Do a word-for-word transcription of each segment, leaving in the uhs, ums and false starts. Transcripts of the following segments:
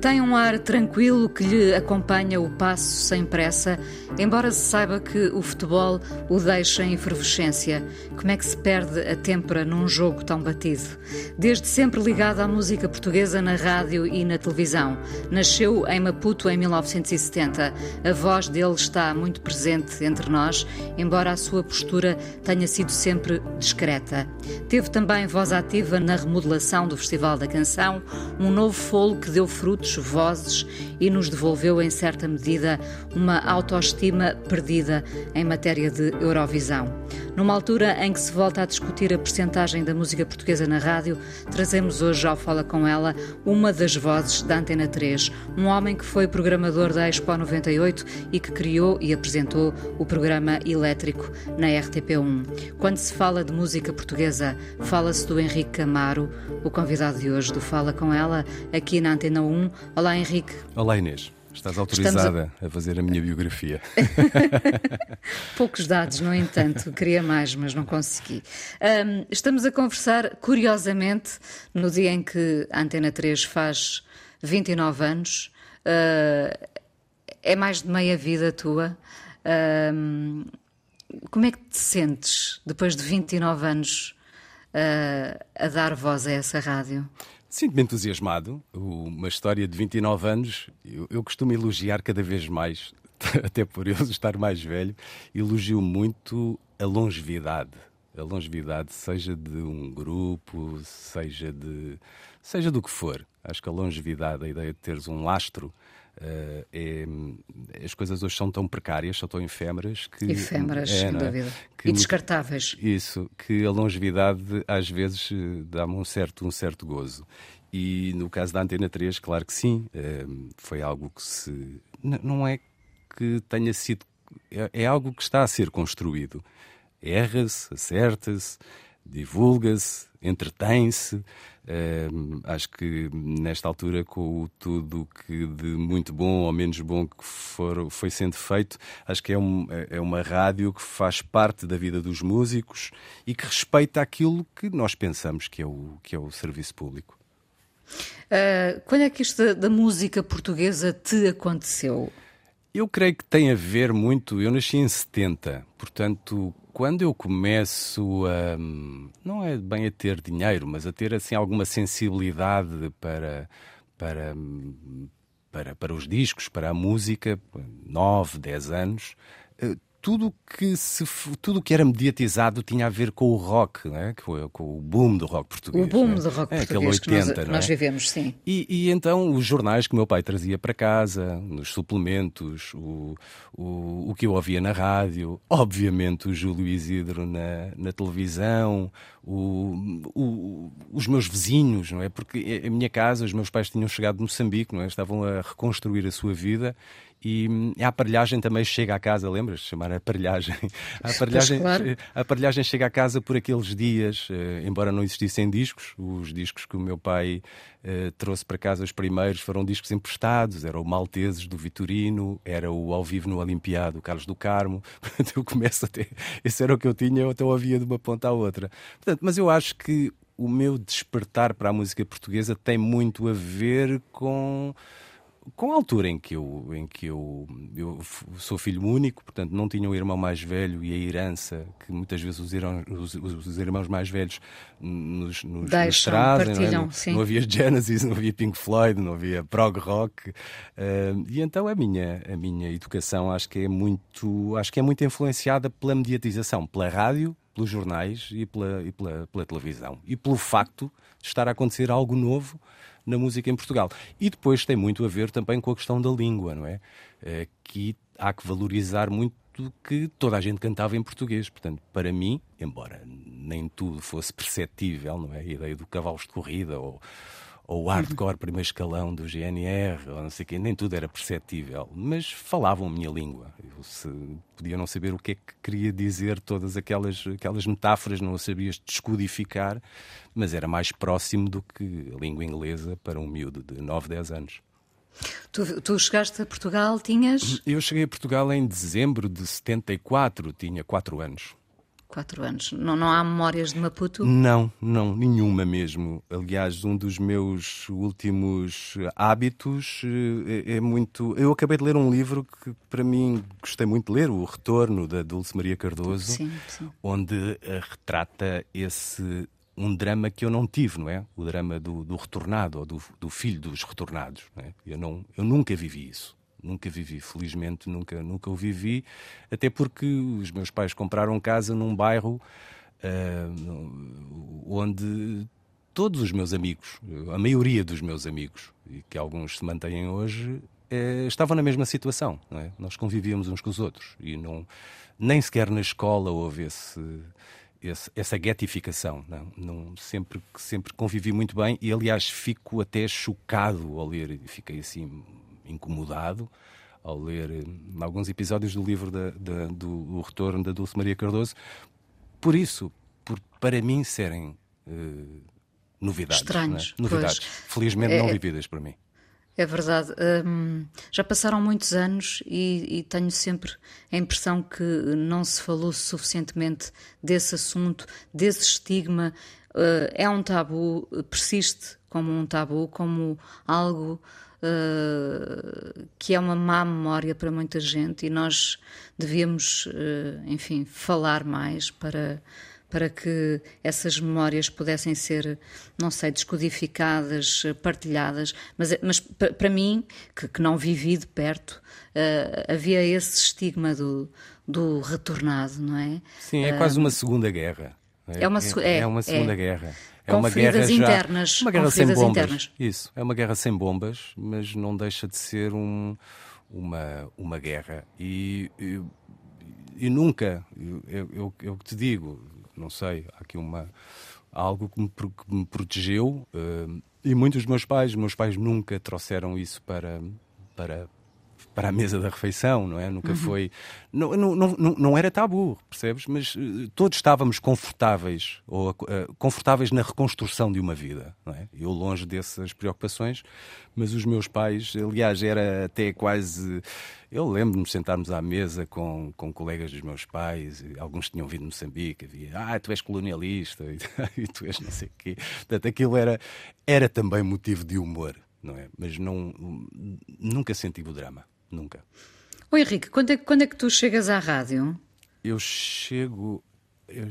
Tem um ar tranquilo que lhe acompanha o passo sem pressa, embora se saiba que o futebol o deixa em efervescência. Como é que se perde a têmpera num jogo tão batido? Desde sempre ligado à música portuguesa na rádio e na televisão. Nasceu em Maputo em mil novecentos e setenta. A voz dele está muito presente entre nós, embora a sua postura tenha sido sempre discreta. Teve também voz ativa na remodelação do Festival da Canção, um novo fôlego que deu frutos, vozes e nos devolveu, em certa medida, uma autoestima perdida em matéria de Eurovisão. Numa altura em que se volta a discutir a percentagem da música portuguesa na rádio, trazemos hoje ao Fala Com Ela uma das vozes da Antena três, um homem que foi programador da Expo noventa e oito e que criou e apresentou o programa Elétrico na R T P um. Quando se fala de música portuguesa, fala-se do Henrique Amaro, o convidado de hoje do Fala Com Ela, aqui na Antena um. Olá, Henrique. Olá, Inês. Estás autorizada a... a fazer a minha biografia. Poucos dados, no entanto. Queria mais, mas não consegui. Um, estamos a conversar, curiosamente, no dia em que a Antena três faz vinte e nove anos. Uh, é mais de meia vida tua. Um, como é que te sentes, depois de vinte e nove anos, uh, a dar voz a essa rádio? Sinto-me entusiasmado. Uma história de vinte e nove anos, eu, eu costumo elogiar cada vez mais, até por eu estar mais velho, elogio muito a longevidade. A longevidade, seja de um grupo, seja, de, seja do que for. Acho que a longevidade, a ideia de teres um lastro, uh, é, as coisas hoje são tão precárias, são tão efêmeras. Que, efêmeras, é, sem dúvida. Que, e descartáveis. Isso, que a longevidade às vezes dá-me um certo, um certo gozo. E no caso da Antena três, claro que sim, uh, foi algo que se... N- não é que tenha sido... É, é algo que está a ser construído. Erra-se, acerta-se, divulga-se, entretém-se. Um, acho que nesta altura, com tudo que de muito bom ou menos bom que for, foi sendo feito, acho que é, um, é uma rádio que faz parte da vida dos músicos e que respeita aquilo que nós pensamos que é o, que é o serviço público. Uh, quando é que isto da, da música portuguesa te aconteceu? Eu creio que tem a ver muito... Eu nasci em setenta, portanto... Quando eu começo a, não é bem a ter dinheiro, mas a ter assim, alguma sensibilidade para, para, para, para os discos, para a música, nove, dez anos, tudo que, se, tudo que era mediatizado tinha a ver com o rock, não é? Com, com o boom do rock português. O boom é? do rock é, português aquele oitenta, que nós, é? nós vivemos, sim. E, e então os jornais que o meu pai trazia para casa, nos suplementos, o, o, o que eu ouvia na rádio, obviamente o Júlio Isidro na, na televisão, o, o, os meus vizinhos, não é? Porque a minha casa, os meus pais tinham chegado de Moçambique, não é? Estavam a reconstruir a sua vida. E a aparelhagem também chega à casa, lembras? Chamar a aparelhagem. A aparelhagem, claro. A aparelhagem chega à casa por aqueles dias, embora não existissem discos. Os discos que o meu pai uh, trouxe para casa, os primeiros, foram discos emprestados. Era o Malteses do Vitorino, era o Ao Vivo no Olimpiado do Carlos do Carmo. Portanto, eu começo até. Esse era o que eu tinha, eu até o havia de uma ponta à outra. Portanto, mas eu acho que o meu despertar para a música portuguesa tem muito a ver com. Com a altura em que, eu, em que eu, eu sou filho único, portanto não tinha um irmão mais velho e a herança que muitas vezes os irmãos, os, os irmãos mais velhos nos, nos, Deixam, nos trazem. Partilham, não, é? não, não havia Genesis, não havia Pink Floyd, não havia prog rock. Uh, e então a minha, a minha educação acho que, é muito, acho que é muito influenciada pela mediatização, pela rádio, pelos jornais e pela, e pela, pela televisão. E pelo facto de estar a acontecer algo novo na música em Portugal. E depois tem muito a ver também com a questão da língua, não é? Que há que valorizar muito que toda a gente cantava em português. Portanto, para mim, embora nem tudo fosse perceptível, não é? A ideia do cavalos de corrida ou, ou hardcore primeiro escalão do G N R, ou não sei o quê, nem tudo era perceptível, mas falavam a minha língua. Eu se, podia não saber o que é que queria dizer, todas aquelas, aquelas metáforas, não as sabias descodificar, mas era mais próximo do que a língua inglesa para um miúdo de nove, dez anos. Tu, tu chegaste a Portugal, tinhas... Eu cheguei a Portugal em dezembro de setenta e quatro, tinha quatro anos. Quatro anos. Não, não há memórias de Maputo? Não, não, nenhuma mesmo. Aliás, um dos meus últimos hábitos é, é muito... Eu acabei de ler um livro que, para mim, gostei muito de ler, O Retorno, da Dulce Maria Cardoso, sim, sim. onde retrata esse... um drama que eu não tive, não é? O drama do, do retornado, ou do, do filho dos retornados. Não é? Eu, não, eu nunca vivi isso. Nunca vivi, felizmente, nunca, nunca o vivi, até porque os meus pais compraram casa num bairro uh, onde todos os meus amigos, a maioria dos meus amigos, e que alguns se mantêm hoje, uh, estavam na mesma situação. Não é? Nós convivíamos uns com os outros e não, nem sequer na escola houve esse... Esse, essa guetificação, não, não, sempre, sempre convivi muito bem e, aliás, fico até chocado ao ler, fiquei assim incomodado ao ler um, alguns episódios do livro da, da, do Retorno da Dulce Maria Cardoso, por isso, por, para mim serem uh, novidades. Estranhos, não é? Novidades, pois. Felizmente é, não vividas para mim. É verdade. Hum, já passaram muitos anos e, e tenho sempre a impressão que não se falou suficientemente desse assunto, desse estigma. Uh, é um tabu, persiste como um tabu, como algo uh, que é uma má memória para muita gente e nós devemos, uh, enfim, falar mais para... para que essas memórias pudessem ser, não sei, descodificadas, partilhadas. Mas, mas para mim, que, que não vivi de perto, uh, havia esse estigma do, do retornado, não é? Sim, é uh, quase uma segunda guerra. É, é, uma, é, é uma segunda é, guerra. É uma guerra já, internas. Uma guerra sem bombas. Internas. Isso, é uma guerra sem bombas, mas não deixa de ser um, uma, uma guerra. E, e, e nunca, eu eu que te digo... Não sei, há aqui uma, algo que me, que me protegeu uh, e muitos dos meus pais, meus pais nunca trouxeram isso para, para, para a mesa da refeição, não é? Nunca uhum. foi, não, não, não, não era tabu, percebes? Mas uh, todos estávamos confortáveis, ou uh, confortáveis na reconstrução de uma vida, não é? Eu longe dessas preocupações, mas os meus pais, aliás, era até quase... Eu lembro-me de sentarmos à mesa com, com colegas dos meus pais, alguns tinham vindo de Moçambique, havia, ah, tu és colonialista, e tu és não sei o quê. Portanto, aquilo era, era também motivo de humor, não é? Mas não, nunca senti o drama, nunca. Ô Henrique, quando é, quando é que tu chegas à rádio? Eu chego... Eu...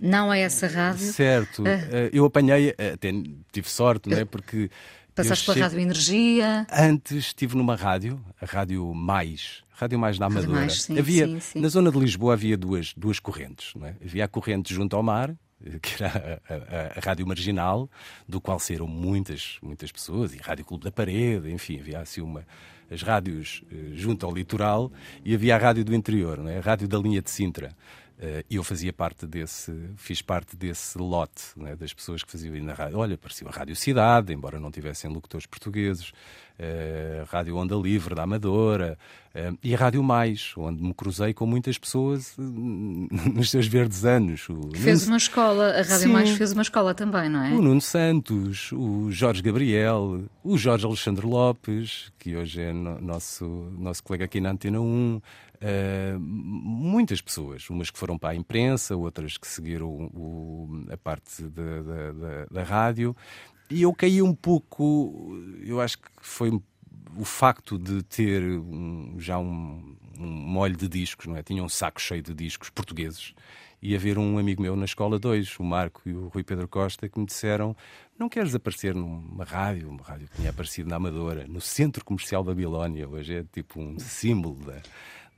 Não a essa rádio? Certo, ah. eu apanhei, até tive sorte, não é? Porque... Passaste pela Rádio Energia? Antes estive numa rádio, a Rádio Mais, Rádio Mais da Amadora. Mais, sim, havia, sim, sim. Na zona de Lisboa havia duas, duas correntes, não é? Havia a corrente junto ao mar, que era a, a, a Rádio Marginal, do qual saíram muitas, muitas pessoas, e Rádio Clube da Parede, enfim, havia assim uma, as rádios uh, junto ao litoral, e havia a Rádio do Interior, não é? A Rádio da Linha de Sintra. Uh, eu fazia parte desse, fiz parte desse lote, né, das pessoas que faziam aí na rádio. Olha, parecia a Rádio Cidade, embora não tivessem locutores portugueses, uh, a Rádio Onda Livre da Amadora uh, e a Rádio Mais, onde me cruzei com muitas pessoas uh, nos seus verdes anos. O fez Nuno... uma escola, a Rádio Sim. Mais fez uma escola também, não é? O Nuno Santos, o Jorge Gabriel, o Jorge Alexandre Lopes, que hoje é no, nosso, nosso colega aqui na Antena um. Uh, muitas pessoas, umas que foram para a imprensa, outras que seguiram o, o, a parte da, da, da, da rádio, e eu caí um pouco, eu acho que foi o facto de ter um, já um, um molho de discos, não é? Tinha um saco cheio de discos portugueses, e haver um amigo meu na escola dois, o Marco e o Rui Pedro Costa, que me disseram: não queres aparecer numa rádio, uma rádio que tinha aparecido na Amadora, no Centro Comercial da Babilónia, hoje é tipo um símbolo da...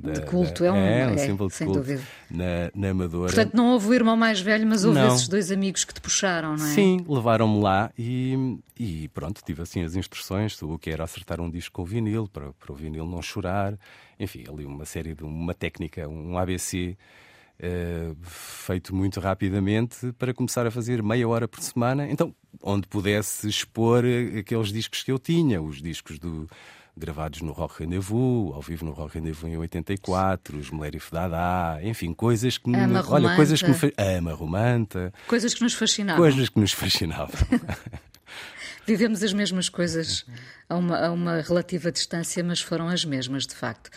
Da, de culto, da, é um, é, um é, símbolo de culto na, na Amadora. Portanto, não houve o irmão mais velho, mas houve não. esses dois amigos que te puxaram, não é? Sim, levaram-me lá e, e pronto, tive assim as instruções do que era acertar um disco com o vinil, para, para o vinil não chorar, enfim, ali uma série de uma técnica, um A B C uh, feito muito rapidamente para começar a fazer meia hora por semana, então onde pudesse expor aqueles discos que eu tinha, os discos do... gravados no Rock Rendezvous, ao vivo no Rock Rendezvous em oitenta e quatro, os Mulérif Dadá, enfim, coisas que me... Ama olha, romanta. Coisas que me fa... Ama romanta. Coisas que nos fascinavam. Coisas que nos fascinavam. Vivemos as mesmas coisas a uma, a uma relativa distância, mas foram as mesmas, de facto.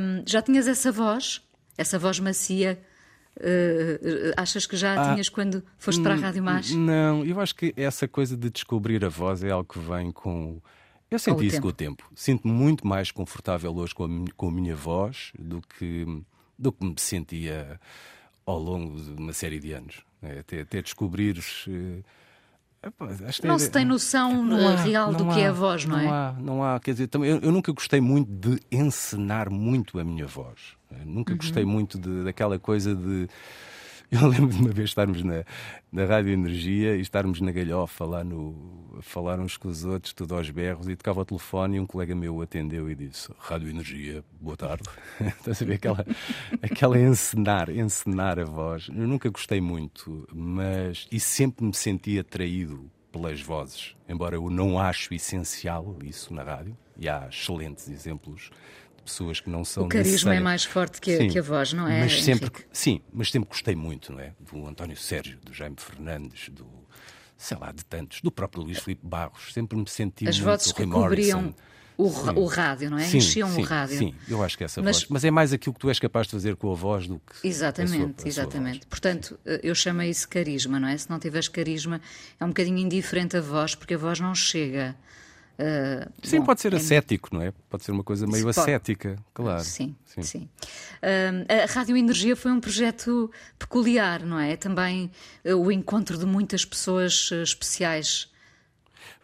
Hum, já tinhas essa voz, essa voz macia... Uh, achas que já a tinhas ah, quando foste para a Rádio Mais? Não, eu acho que essa coisa de descobrir a voz é algo que vem com... Eu senti isso com o tempo. Sinto-me muito mais confortável hoje com a minha, com a minha voz do que, do que me sentia ao longo de uma série de anos. É, até, até descobrir... Não se tem noção real do que é a voz, não é? Não há, não há. Quer dizer, também, eu, eu nunca gostei muito de encenar muito a minha voz. Eu nunca uhum. gostei muito de, daquela coisa de... Eu lembro de uma vez estarmos na, na Rádio Energia e estarmos na galhofa lá no, a falar uns com os outros, tudo aos berros, e tocava o telefone e um colega meu atendeu e disse: Rádio Energia, boa tarde. Estás a ver aquela, aquela encenar, encenar a voz. Eu nunca gostei muito, mas e sempre me senti atraído pelas vozes, embora eu não acho essencial isso na rádio, e há excelentes exemplos. Pessoas que não são... O carisma é mais forte que a, sim, que a voz, não é? Mas sempre, sim, mas sempre gostei muito, não é? Do António Sérgio, do Jaime Fernandes, do, sei lá, de tantos, do próprio Luís Filipe Barros, sempre me senti as muito... As vozes que cobriam o, o rádio, não é? Sim, enchiam sim, o rádio. Sim, eu acho que essa mas, voz... Mas é mais aquilo que tu és capaz de fazer com a voz do que... Exatamente, a sua, a sua exatamente. Voz. Portanto, sim. Eu chamo a isso carisma, não é? Se não tiveres carisma, é um bocadinho indiferente a voz, porque a voz não chega... Uh, sim, bom, pode ser ascético, é... não é? Pode ser uma coisa meio pode... ascética, claro. Sim, sim. sim. Uh, a Rádio Energia foi um projeto peculiar, não é? Também uh, o encontro de muitas pessoas uh, especiais.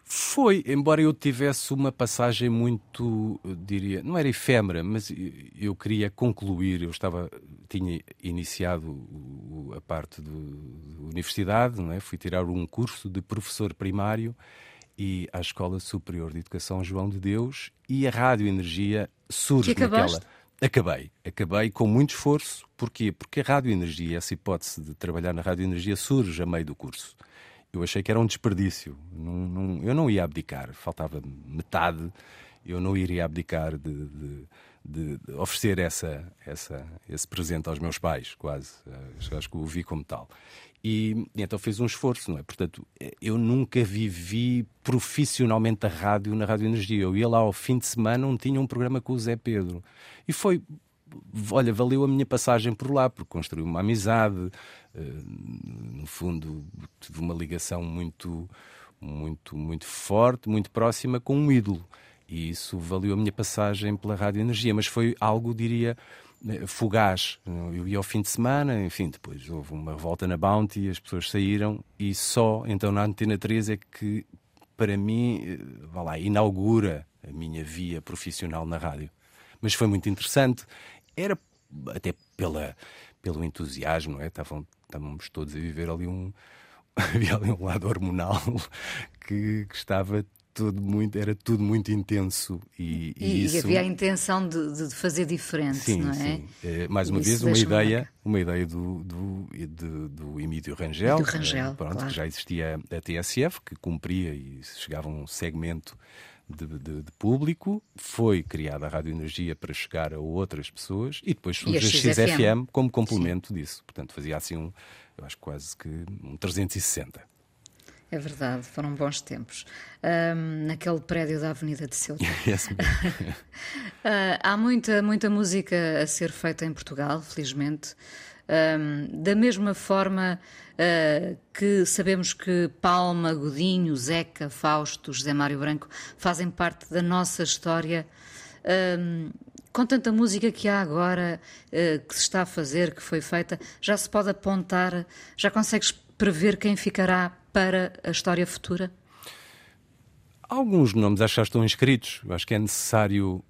Foi, embora eu tivesse uma passagem muito, diria, não era efêmera, mas eu queria concluir. Eu estava, tinha iniciado a parte da universidade, não é? Fui tirar um curso de professor primário e à Escola Superior de Educação João de Deus, e a Rádio Energia surge naquela... Acabei, acabei com muito esforço. Porquê? Porque a Rádio Energia, essa hipótese de trabalhar na Rádio Energia, surge a meio do curso. Eu achei que era um desperdício, não, não, eu não ia abdicar, faltava metade, eu não iria abdicar de, de, de, de oferecer essa, essa, esse presente aos meus pais, quase, acho que o vi como tal. E então fez um esforço, não é? Portanto, eu nunca vivi profissionalmente a rádio na Rádio Energia. Eu ia lá ao fim de semana onde tinha um programa com o Zé Pedro. E foi, olha, valeu a minha passagem por lá, porque construí uma amizade. No fundo, tive uma ligação muito, muito, muito forte, muito próxima com um ídolo. E isso valeu a minha passagem pela Rádio Energia. Mas foi algo, diria... fugaz. Eu ia ao fim de semana, enfim, depois houve uma revolta na Bounty, as pessoas saíram e só então na Antena três é que, para mim, vá lá, inaugura a minha via profissional na rádio. Mas foi muito interessante, era até pela, pelo entusiasmo, não é? Estavam, estávamos todos a viver ali um... Havia ali um lado hormonal que, que estava... Tudo muito, era tudo muito intenso. E, e, e isso... havia a intenção de, de fazer diferente, sim, não é? Sim. É mais uma isso vez, uma ideia, uma ideia do, do, do, do Emílio Rangel, do Rangel pronto, claro. Que já existia a T S F, que cumpria e chegava um segmento de, de, de público. Foi criada a Rádio Energia para chegar a outras pessoas e depois surge e a X F M como complemento sim. disso. Portanto, fazia assim, um, eu acho quase que um trezentos e sessenta. É verdade, foram bons tempos. Um, naquele prédio da Avenida de Ceuta. uh, há muita, muita música a ser feita em Portugal, felizmente. Um, da mesma forma uh, que sabemos que Palma, Godinho, Zeca, Fausto, José Mário Branco fazem parte da nossa história, um, com tanta música que há agora, uh, que se está a fazer, que foi feita, já se pode apontar, já consegues prever quem ficará para a história futura? Alguns nomes acho que já estão inscritos. Acho que é necessário,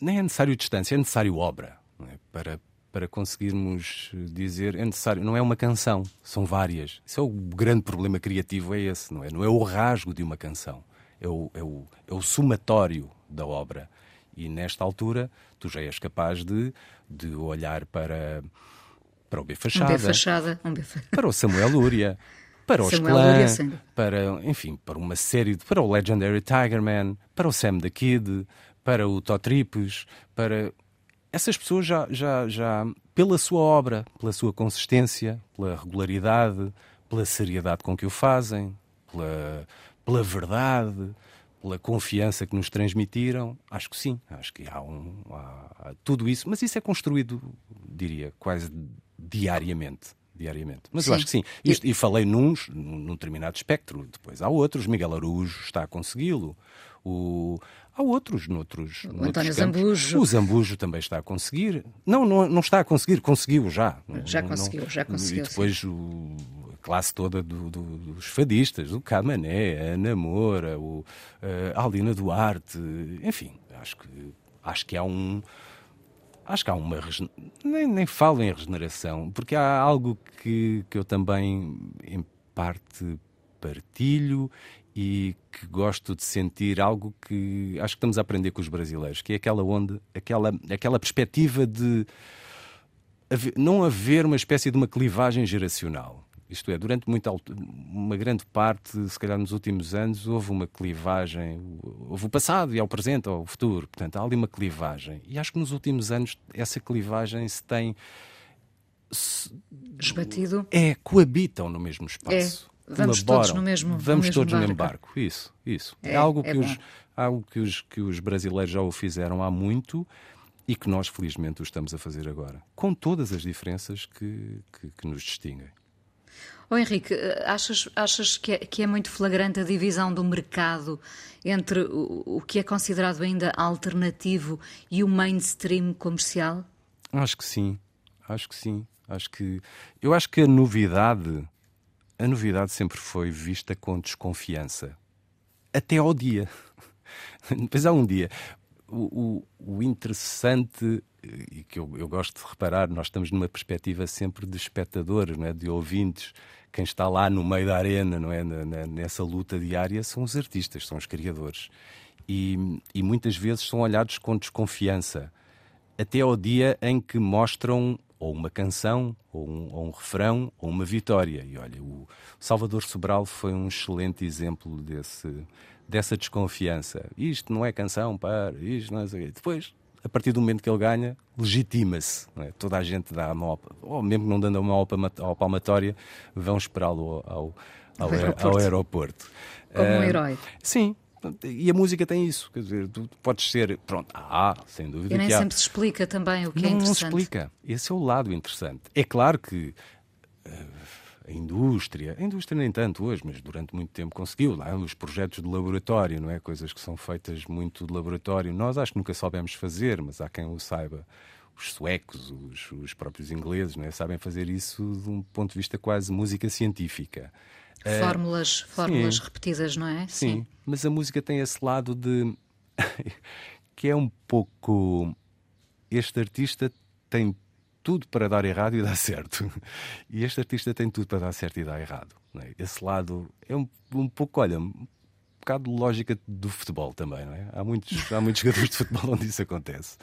nem é necessário distância, é necessário obra, não é? Para, para conseguirmos dizer, é necessário, não é uma canção, são várias. Isso é o grande problema criativo, é esse, não é? Não é o rasgo de uma canção, é o, é o, é o somatório da obra. E nesta altura tu já és capaz de, de olhar para... para o B Fachada, um B Fachada um B... para o Samuel Luria, para os Clã, para, enfim, para uma série de, para o Legendary Tigerman, para o Sam the Kid, para o Tó Trips, para essas pessoas já, já, já pela sua obra, pela sua consistência, pela regularidade, pela seriedade com que o fazem, pela, pela verdade, pela confiança que nos transmitiram, acho que sim, acho que há, um, há, há tudo isso, mas isso é construído, diria, quase diariamente. diariamente. Mas sim, eu acho que sim. Isto, e... e falei nuns, num determinado espectro, depois há outros. Miguel Araújo está a consegui-lo. O... Há outros, noutros. O noutros António campos. Zambujo. O Zambujo também está a conseguir. Não, não, não está a conseguir, conseguiu já. Já não, conseguiu, não... já conseguiu. E depois o... a classe toda do, do, dos fadistas, o Camané, a Ana Moura, o... a Alina Duarte, enfim, acho que, acho que há um. Acho que há uma... Nem, nem falo em regeneração, porque há algo que, que eu também, em parte, partilho e que gosto de sentir, algo que acho que estamos a aprender com os brasileiros, que é aquela onda, aquela, aquela perspectiva de haver, não haver uma espécie de uma clivagem geracional. Isto é, durante muito, uma grande parte, se calhar nos últimos anos, houve uma clivagem, houve o passado e ao presente, ao futuro, portanto há ali uma clivagem. E acho que nos últimos anos essa clivagem se tem... Se, Esbatido? É, coabitam no mesmo espaço. É. Vamos colaboram, todos no mesmo, vamos no todos mesmo barco. No embarco, isso, isso. É, é algo, que, é os, algo que, os, que os brasileiros já o fizeram há muito... E que nós, felizmente, o estamos a fazer agora. Com todas as diferenças que, que, que nos distinguem. Oh, Henrique, achas, achas que, é, que é muito flagrante a divisão do mercado entre o, o que é considerado ainda alternativo e o mainstream comercial? Acho que sim. Acho que sim. Acho que, eu acho que a novidade, a novidade sempre foi vista com desconfiança. Até ao dia. Depois há um dia... O, o, o interessante, e que eu, eu gosto de reparar, nós estamos numa perspectiva sempre de espectadores, não é? De ouvintes. Quem está lá no meio da arena, não é? Na, na, nessa luta diária, são os artistas, são os criadores. E, e muitas vezes são olhados com desconfiança, até ao dia em que mostram ou uma canção, ou um, ou um refrão, ou uma vitória. E olha, o Salvador Sobral foi um excelente exemplo desse... dessa desconfiança. Isto não é canção, para, isto não é... Depois, a partir do momento que ele ganha, legitima-se. Não é? Toda a gente dá a mão, ou mesmo não dando a mão ao palmatória, vão esperá-lo ao, ao, ao, aeroporto. ao aeroporto. Como um herói. Uh, sim, e a música tem isso. Quer dizer, tu podes ser... Pronto, ah, sem dúvida. E nem que sempre há... se explica também o que não, é interessante. Não se explica. Esse é o lado interessante. É claro que... Uh, A indústria, a indústria nem tanto hoje, mas durante muito tempo conseguiu, lá, os projetos de laboratório, não é? Coisas que são feitas muito de laboratório. Nós acho que nunca soubemos fazer, mas há quem o saiba. Os suecos, os, os próprios ingleses, não é? Sabem fazer isso de um ponto de vista quase música científica. Fórmulas, uh, fórmulas sim, repetidas, não é? Sim, sim, mas a música tem esse lado de... que é um pouco... Este artista tem... tudo para dar errado e dar certo. E este artista tem tudo para dar certo e dar errado. Não é? Esse lado é um, um pouco, olha, um bocado lógica do futebol também, não é? Há muitos, há muitos jogadores de futebol onde isso acontece.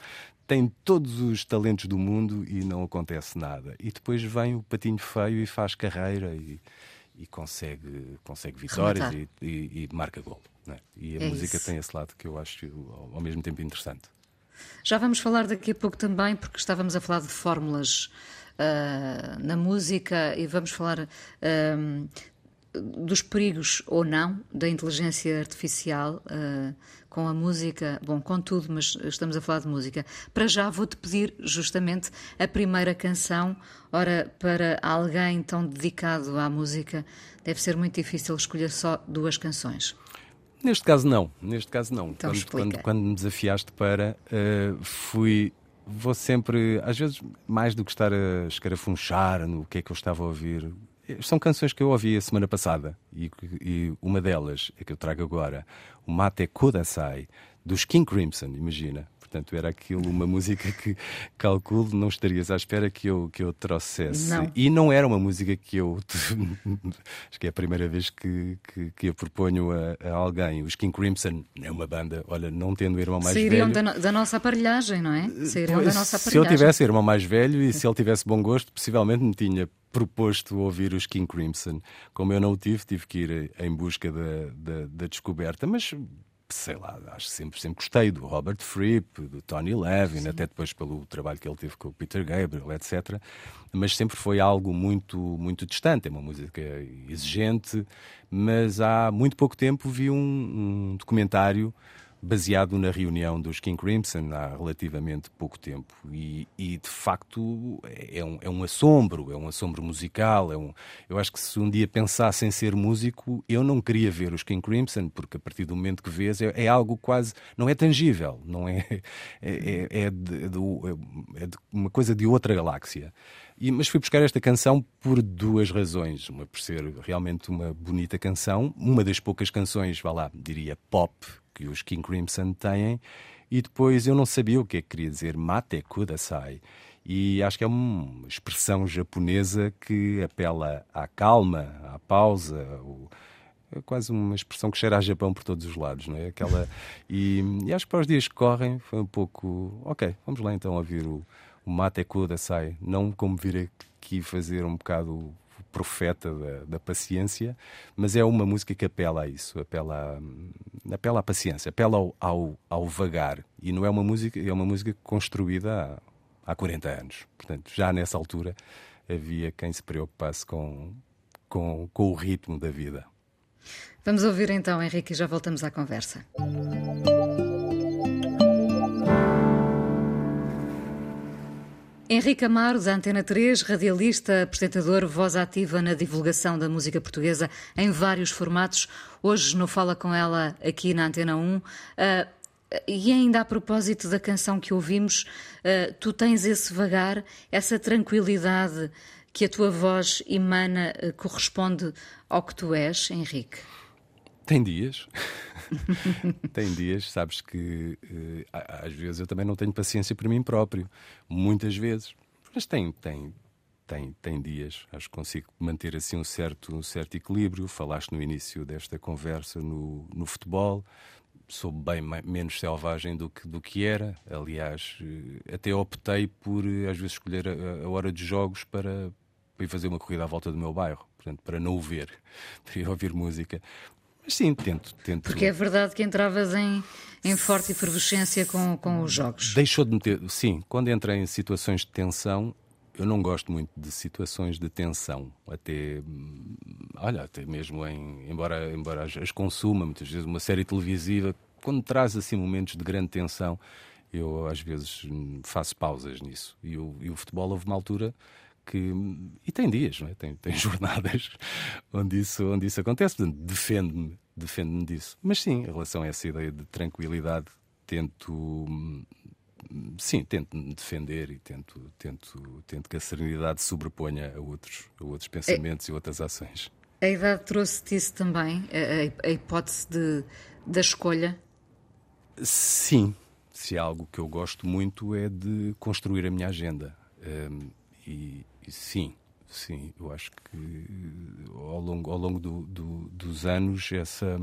Tem todos os talentos do mundo e não acontece nada. E depois vem o patinho feio e faz carreira e, e consegue, consegue vitórias e, e, e marca golo. Não é? E a é música isso. Tem esse lado que eu acho ao, ao mesmo tempo interessante. Já vamos falar daqui a pouco também, porque estávamos a falar de fórmulas uh, na música e vamos falar uh, dos perigos ou não da inteligência artificial uh, com a música, bom, com tudo, mas estamos a falar de música. Para já vou-te pedir justamente a primeira canção. Ora, para alguém tão dedicado à música deve ser muito difícil escolher só duas canções. Neste caso não, neste caso não. Então, quando, quando, quando me desafiaste para, uh, fui, vou sempre, às vezes, mais do que estar a escarafunchar no que é que eu estava a ouvir, são canções que eu ouvi a semana passada e, e uma delas, é que eu trago agora, o Mate Kodasai, dos King Crimson, imagina. Portanto, era aquilo, uma música que, calculo, não estarias à espera que eu, que eu trouxesse. Não. E não era uma música que eu... Acho que é a primeira vez que, que, que eu proponho a, a alguém. Os King Crimson é uma banda, olha, não tendo irmão mais Sairiam velho... Sairiam da, no, da nossa aparelhagem, não é? Sairiam pois, da nossa aparelhagem. Se eu tivesse irmão mais velho e se ele tivesse bom gosto, possivelmente me tinha proposto ouvir os King Crimson. Como eu não o tive, tive que ir em busca da, da, da descoberta, mas... sei lá, acho que sempre, sempre gostei do Robert Fripp, do Tony Levin, sim, até depois pelo trabalho que ele teve com o Peter Gabriel, etcétera. Mas sempre foi algo muito, muito distante, é uma música exigente, mas há muito pouco tempo vi um, um documentário baseado na reunião dos King Crimson, há relativamente pouco tempo, e, e de facto é um, é um assombro, é um assombro musical, é um, eu acho que se um dia pensasse em ser músico, eu não queria ver os King Crimson, porque a partir do momento que vês é, é algo quase, não é tangível, não é, é, é, de, de, é de uma coisa de outra galáxia. E, mas fui buscar esta canção por duas razões. Uma por ser realmente uma bonita canção, uma das poucas canções, vá lá, diria pop, que os King Crimson têm. E depois eu não sabia o que é que queria dizer Mate Kodasai. E acho que é uma expressão japonesa que apela à calma, à pausa, ao... é quase uma expressão que cheira a Japão por todos os lados, não é? Aquela... e, e acho que para os dias que correm foi um pouco... Ok, vamos lá então ouvir o O Mate Kodasai, não como vir aqui fazer um bocado o profeta da, da paciência, mas é uma música que apela a isso, apela, apela à paciência, apela ao, ao, ao vagar. E não é uma música, é uma música construída há, há quarenta anos. Portanto, já nessa altura havia quem se preocupasse com, com, com o ritmo da vida. Vamos ouvir então, Henrique, e já voltamos à conversa. Henrique Amaro, da Antena três, radialista, apresentador, voz ativa na divulgação da música portuguesa em vários formatos. Hoje no Fala Com Ela, aqui na Antena um. Uh, e ainda a propósito da canção que ouvimos, uh, tu tens esse vagar, essa tranquilidade que a tua voz emana, uh, corresponde ao que tu és, Henrique? Tem dias, tem dias, sabes que uh, às vezes eu também não tenho paciência para mim próprio, muitas vezes, mas tem, tem, tem, tem dias, acho que consigo manter assim um certo, um certo equilíbrio. Falaste no início desta conversa no, no futebol, sou bem menos selvagem do que, do que era, aliás, uh, até optei por uh, às vezes escolher a, a hora de jogos para, para ir fazer uma corrida à volta do meu bairro, portanto para não o ver, para ir ouvir música. Sim, tento, tento. Porque é verdade que entravas em, em forte efervescência com, com os jogos. Deixou de meter. Sim, quando entrei em situações de tensão, eu não gosto muito de situações de tensão. Até, olha, até mesmo em, embora, embora as consuma, muitas vezes uma série televisiva, quando traz assim momentos de grande tensão, eu às vezes faço pausas nisso. E o, e o futebol houve uma altura... Que, e tem dias, não é? tem, tem jornadas onde isso, onde isso acontece, portanto, defende-me, defende-me disso. Mas sim, em relação a essa ideia de tranquilidade, tento, sim, tento me defender e tento, tento, tento que a serenidade se sobreponha a outros, a outros pensamentos a, e outras ações. A idade trouxe-te isso também, a, a hipótese de, da escolha? Sim, se há algo que eu gosto muito é de construir a minha agenda. Um, E, e sim, sim, eu acho que ao longo, ao longo do, do, dos anos, essa,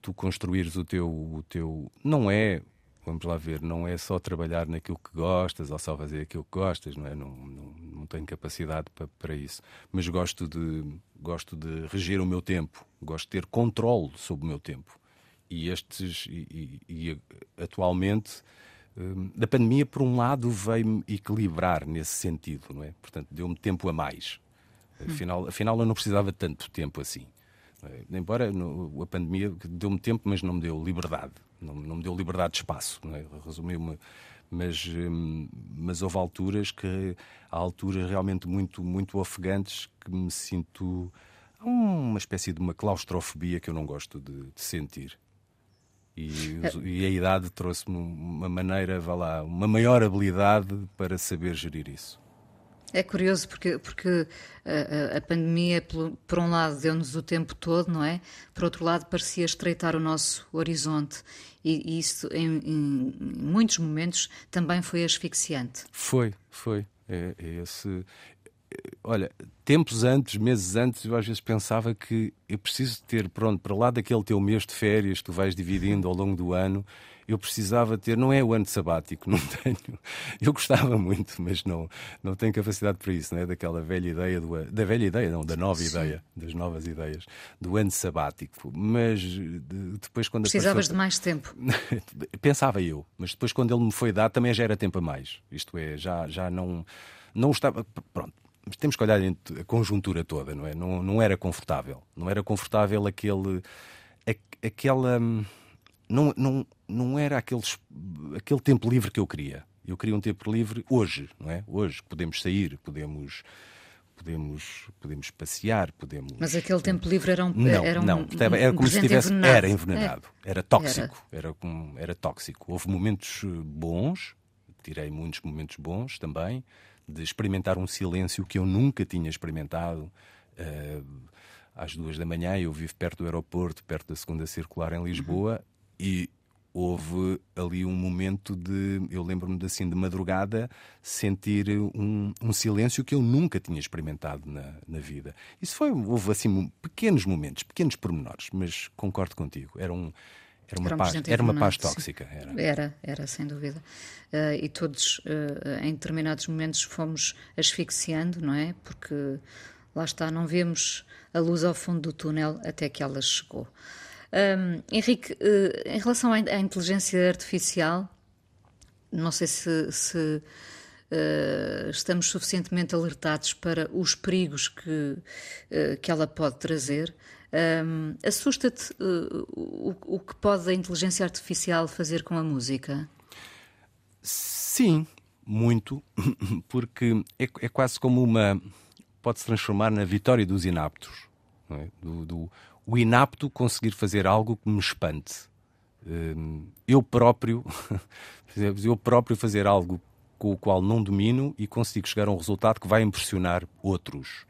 tu construires o teu, o teu. Não é, vamos lá ver, não é só trabalhar naquilo que gostas ou só fazer aquilo que gostas, não é? Não, não, não tenho capacidade para, para isso. Mas gosto de, gosto de reger o meu tempo, gosto de ter controle sobre o meu tempo. E estes, e, e, e atualmente. Da pandemia, por um lado, veio-me equilibrar nesse sentido, não é? Portanto, deu-me tempo a mais. Afinal, afinal eu não precisava de tanto tempo assim. Embora no, a pandemia deu-me tempo, mas não me deu liberdade. Não, não me deu liberdade de espaço, não é? Resumiu-me. Mas, mas houve alturas que, há alturas realmente muito, muito ofegantes, que me sinto. Há uma espécie de uma claustrofobia que eu não gosto de, de sentir. E, e a idade trouxe-me uma maneira, vá lá, uma maior habilidade para saber gerir isso. É curioso porque, porque a, a pandemia, por um lado, deu-nos o tempo todo, não é? Por outro lado, parecia estreitar o nosso horizonte. E, e isso, em, em muitos momentos, também foi asfixiante. Foi, foi. É, é esse... Olha, tempos antes, meses antes, eu às vezes pensava que eu preciso ter, pronto, para lá daquele teu mês de férias que tu vais dividindo ao longo do ano, eu precisava ter, não é o ano sabático, não tenho, eu gostava muito, mas não, não tenho capacidade para isso, não é? Daquela velha ideia, do, da velha ideia, não, da nova Sim. ideia, das novas ideias, do ano sabático, mas depois quando... Precisavas pessoa... de mais tempo. Pensava eu, mas depois quando ele me foi dado também já era tempo a mais, isto é, já, já não, não estava, pronto. Mas temos que olhar a conjuntura toda, não é? Não, não era confortável. Não era confortável aquele... A, aquela... Não, não, não era aqueles, aquele tempo livre que eu queria. Eu queria um tempo livre hoje, não é? Hoje, podemos sair, podemos... Podemos, podemos passear, podemos... Mas aquele tempo livre era um... Não, era, um, não. era como um se tivesse... Envenenado. Era envenenado. É. Era tóxico. Era. Era, com, era tóxico. Houve momentos bons, tirei muitos momentos bons também, de experimentar um silêncio que eu nunca tinha experimentado. Às duas da manhã, eu vivo perto do aeroporto, perto da segunda circular em Lisboa, uhum. e houve ali um momento de, eu lembro-me de, assim, de madrugada, sentir um, um silêncio que eu nunca tinha experimentado na, na vida. Isso foi, houve assim pequenos momentos, pequenos pormenores, mas concordo contigo, era um... Era uma, paz, era uma paz tóxica. Era. era, era, sem dúvida. Uh, e todos, uh, em determinados momentos, fomos asfixiando, não é? Porque, lá está, não vemos a luz ao fundo do túnel até que ela chegou. Um, Henrique, uh, em relação à, à inteligência artificial, não sei se, se uh, estamos suficientemente alertados para os perigos que, uh, que ela pode trazer. Um, assusta-te uh, o, o que pode a inteligência artificial fazer com a música? Sim, muito, porque é, é quase como uma... Pode-se transformar na vitória dos inaptos. Não é? do, do, o inapto conseguir fazer algo que me espante. Um, eu próprio, eu próprio fazer algo com o qual não domino e consigo chegar a um resultado que vai impressionar outros.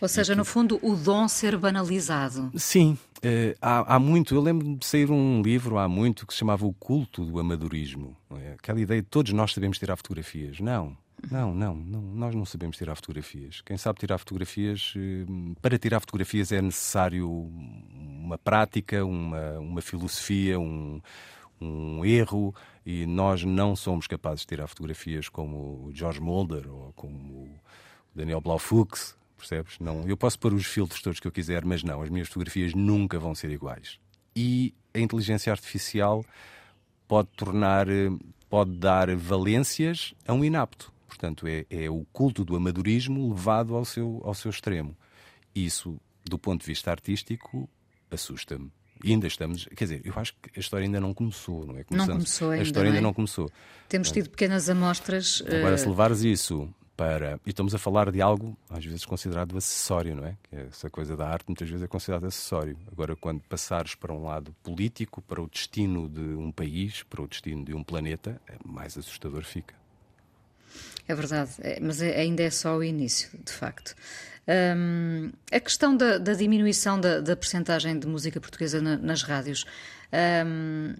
Ou seja, que... no fundo, o dom ser banalizado. Sim, eh, há, há muito. Eu lembro-me de sair um livro há muito que se chamava O Culto do Amadorismo. Não é? Aquela ideia de todos nós sabemos tirar fotografias. Não, não, não, não. Nós não sabemos tirar fotografias. Quem sabe tirar fotografias... Eh, para tirar fotografias é necessário uma prática, uma, uma filosofia, um... um erro, e nós não somos capazes de tirar fotografias como o George Mulder ou como o Daniel Blaufux, percebes? Não, eu posso pôr os filtros todos que eu quiser, mas não, as minhas fotografias nunca vão ser iguais. E a inteligência artificial pode tornar, pode dar valências a um inapto. Portanto, é, é o culto do amadorismo levado ao seu, ao seu extremo. Isso, do ponto de vista artístico, assusta-me. E ainda estamos, quer dizer, eu acho que a história ainda não começou, não é? Começamos, não começou ainda, a história não é? ainda não começou. Temos tido pequenas amostras. Agora, uh... se levares isso para... E estamos a falar de algo, às vezes, considerado acessório, não é? Essa coisa da arte, muitas vezes, é considerada acessório. Agora, quando passares para um lado político, para o destino de um país, para o destino de um planeta, mais assustador fica. É verdade, mas ainda é só o início, de facto. Um, a questão da, da diminuição da, da percentagem de música portuguesa na, nas rádios, um,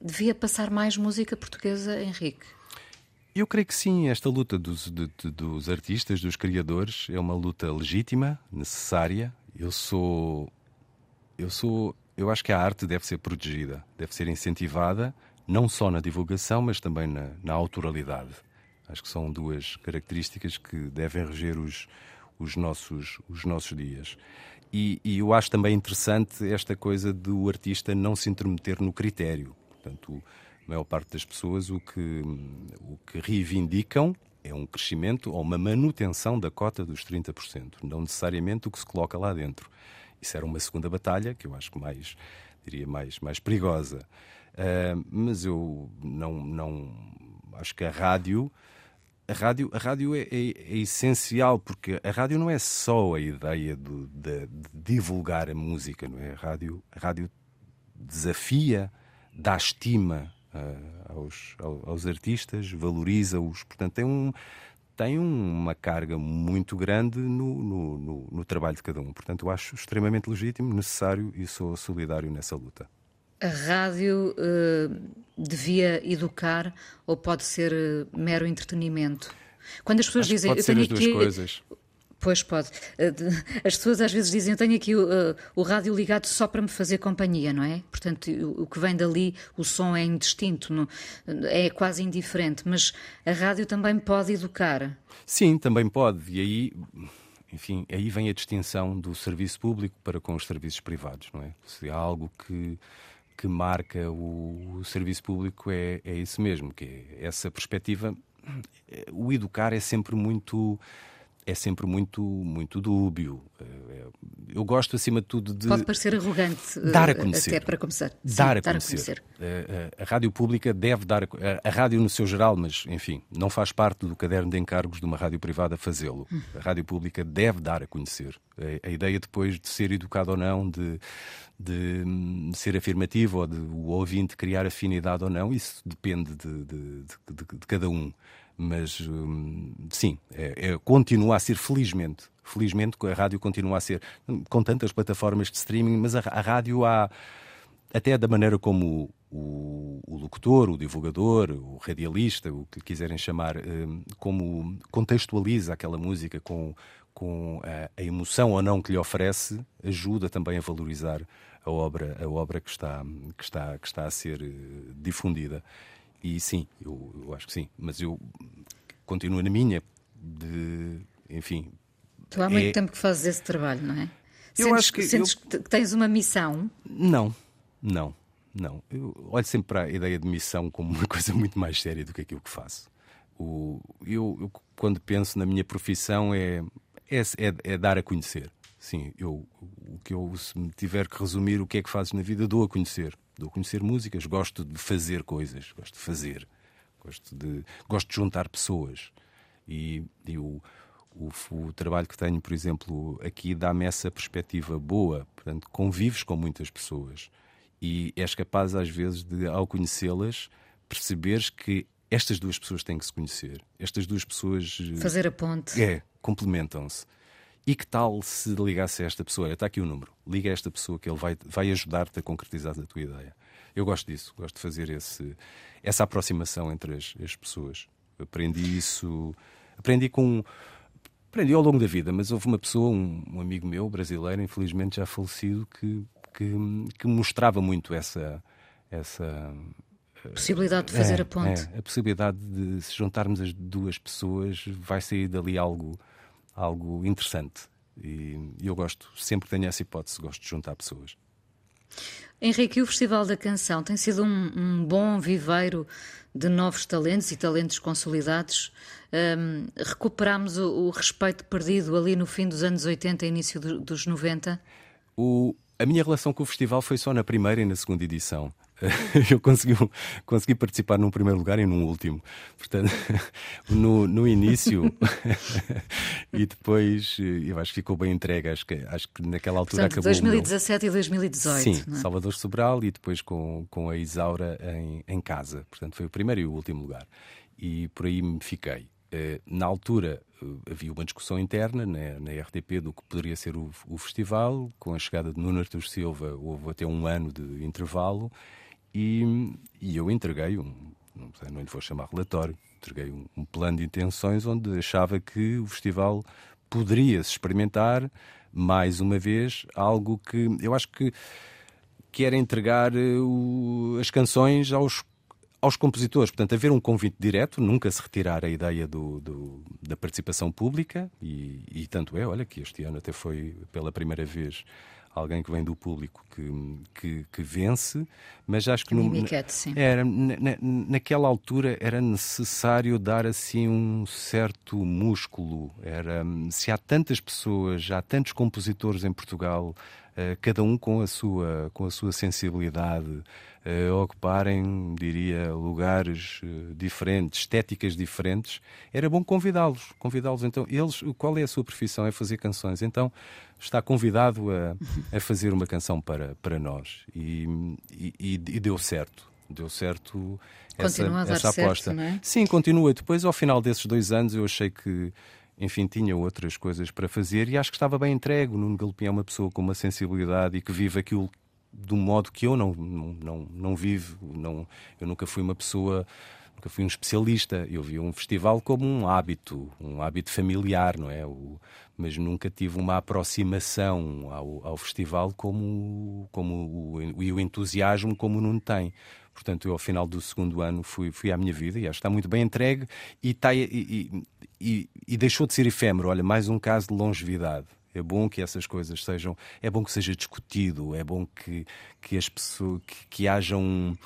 devia passar mais música portuguesa, Henrique? Eu creio que sim, esta luta dos, de, de, dos artistas, dos criadores, é uma luta legítima, necessária. Eu sou, eu sou, eu acho que a arte deve ser protegida, deve ser incentivada, não só na divulgação, mas também na, na autoralidade. Acho que são duas características que devem reger os, os, nossos, os nossos dias. E, e eu acho também interessante esta coisa do artista não se intrometer no critério. Portanto, a maior parte das pessoas o que, o que reivindicam é um crescimento ou uma manutenção da cota dos trinta por cento, não necessariamente o que se coloca lá dentro. Isso era uma segunda batalha, que eu acho que mais, diria, mais, mais perigosa. Uh, mas eu não, não acho que a rádio... A rádio, a rádio é, é, é essencial, porque a rádio não é só a ideia de, de, de divulgar a música, não é? A rádio, a rádio desafia, dá estima uh, aos, aos artistas, valoriza-os. Portanto, tem um, tem uma carga muito grande no, no, no, no trabalho de cada um. Portanto, eu acho extremamente legítimo, necessário e sou solidário nessa luta. A rádio uh, devia educar ou pode ser uh, mero entretenimento? Quando as pessoas acho dizem... Que pode eu ser tenho as duas que... coisas. Pois pode. As pessoas às vezes dizem, eu tenho aqui o, o rádio ligado só para me fazer companhia, não é? Portanto, o, o que vem dali, o som é indistinto, não, é quase indiferente, mas a rádio também pode educar. Sim, também pode. E aí, enfim, aí vem a distinção do serviço público para com os serviços privados, não é? Se há algo que, que marca o, o serviço público é, é isso mesmo, que é essa perspectiva. O educar é sempre muito... É sempre muito, muito dúbio. Eu gosto, acima de tudo, de... Pode parecer arrogante, dar a conhecer. Até para começar. Sim, dar a dar conhecer. A, conhecer. A, a, a rádio pública deve dar... A, a rádio no seu geral, mas, enfim, não faz parte do caderno de encargos de uma rádio privada fazê-lo. Hum. A rádio pública deve dar a conhecer. A, a ideia depois de ser educado ou não, de, de, de ser afirmativo ou de o ouvinte criar afinidade ou não, isso depende de, de, de, de, de cada um. Mas, hum, sim, é, é, continua a ser, felizmente, felizmente a rádio continua a ser, com tantas plataformas de streaming, mas a, a rádio há, até da maneira como o, o, o locutor, o divulgador, o radialista, o que quiserem chamar, hum, como contextualiza aquela música com, com a, a emoção ou não que lhe oferece, ajuda também a valorizar a obra, a obra que está, que está, que está a ser difundida. E sim, eu, eu acho que sim, mas eu continuo na minha de, enfim... Tu há muito é... tempo que fazes esse trabalho, não é? Eu sentes acho que, sentes eu... que tens uma missão? Não, não, não. Eu olho sempre para a ideia de missão como uma coisa muito mais séria do que aquilo que faço. O, eu, eu, quando penso na minha profissão, é, é, é, é dar a conhecer. Sim, eu, o que eu, se me tiver que resumir o que é que fazes na vida, dou a conhecer. Dou a conhecer músicas, gosto de fazer coisas, gosto de fazer, gosto de, gosto de juntar pessoas. E, e o, o, o trabalho que tenho, por exemplo, aqui dá-me essa perspectiva boa. Portanto, convives com muitas pessoas e és capaz, às vezes, de, ao conhecê-las, perceberes que estas duas pessoas têm que se conhecer. Estas duas pessoas... Fazer a ponte. É, complementam-se. E que tal se ligasse a esta pessoa? Está aqui o número. Liga a esta pessoa que ele vai, vai ajudar-te a concretizar a tua ideia. Eu gosto disso. Gosto de fazer esse, essa aproximação entre as, as pessoas. Aprendi isso... Aprendi com... Aprendi ao longo da vida, mas houve uma pessoa, um, um amigo meu, brasileiro, infelizmente já falecido, que, que, que mostrava muito essa... essa possibilidade de fazer é, a ponte. É, a possibilidade de, se juntarmos as duas pessoas, vai sair dali algo... algo interessante. E eu gosto, sempre que tenho essa hipótese, gosto de juntar pessoas. Henrique, o Festival da Canção tem sido um, um bom viveiro de novos talentos e talentos consolidados. Um, recuperámos o, o respeito perdido ali no fim dos anos oitenta e início do, dos noventa? O, a minha relação com o festival foi só na primeira e na segunda edição. Eu consegui, consegui participar num primeiro lugar e num último. Portanto, no, no início e depois eu acho que ficou bem entregue. Acho que, acho que naquela altura portanto, acabou dois mil e dezassete meu... e dois mil e dezoito. Sim, não é? Salvador Sobral e depois com, com a Isaura em, em casa. Portanto, foi o primeiro e o último lugar. E por aí me fiquei. Na altura havia uma discussão interna na, na R T P do que poderia ser o, o festival. Com a chegada de Nuno Artur Silva houve até um ano de intervalo. E, e eu entreguei um, não, sei, não lhe vou chamar relatório, entreguei um, um plano de intenções onde achava que o festival poderia se experimentar mais uma vez, algo que eu acho que quer entregar o, as canções aos, aos compositores. Portanto, haver um convite direto, nunca se retirar a ideia do, do, da participação pública e, e tanto é, olha, que este ano até foi pela primeira vez alguém que vem do público que, que, que vence, mas acho que no, era, na, naquela altura era necessário dar assim um certo músculo. Era, se há tantas pessoas, há tantos compositores em Portugal, uh, cada um com a sua, com a sua sensibilidade, uh, ocuparem, diria, lugares uh, diferentes, estéticas diferentes, era bom convidá-los. Convidá-los, então, eles, qual é a sua profissão? É fazer canções. Então, está convidado a, a fazer uma canção para, para nós e, e, e deu certo. deu certo essa, essa aposta. Certo, não é? Sim, continua. Depois, ao final desses dois anos, eu achei que, enfim, tinha outras coisas para fazer e acho que estava bem entregue. O Nuno Galopim é uma pessoa com uma sensibilidade e que vive aquilo de um modo que eu não, não, não, não vivo. Não, eu nunca fui uma pessoa... Nunca fui um especialista. Eu vi um festival como um hábito, um hábito familiar, não é? O, mas nunca tive uma aproximação ao, ao festival como, como o, o, e o entusiasmo como o Nuno tem. Portanto, eu ao final do segundo ano fui, fui à minha vida e acho que está muito bem entregue e, está, e, e, e deixou de ser efêmero. Olha, mais um caso de longevidade. É bom que essas coisas sejam... É bom que seja discutido, é bom que, que as pessoas... que, que haja um...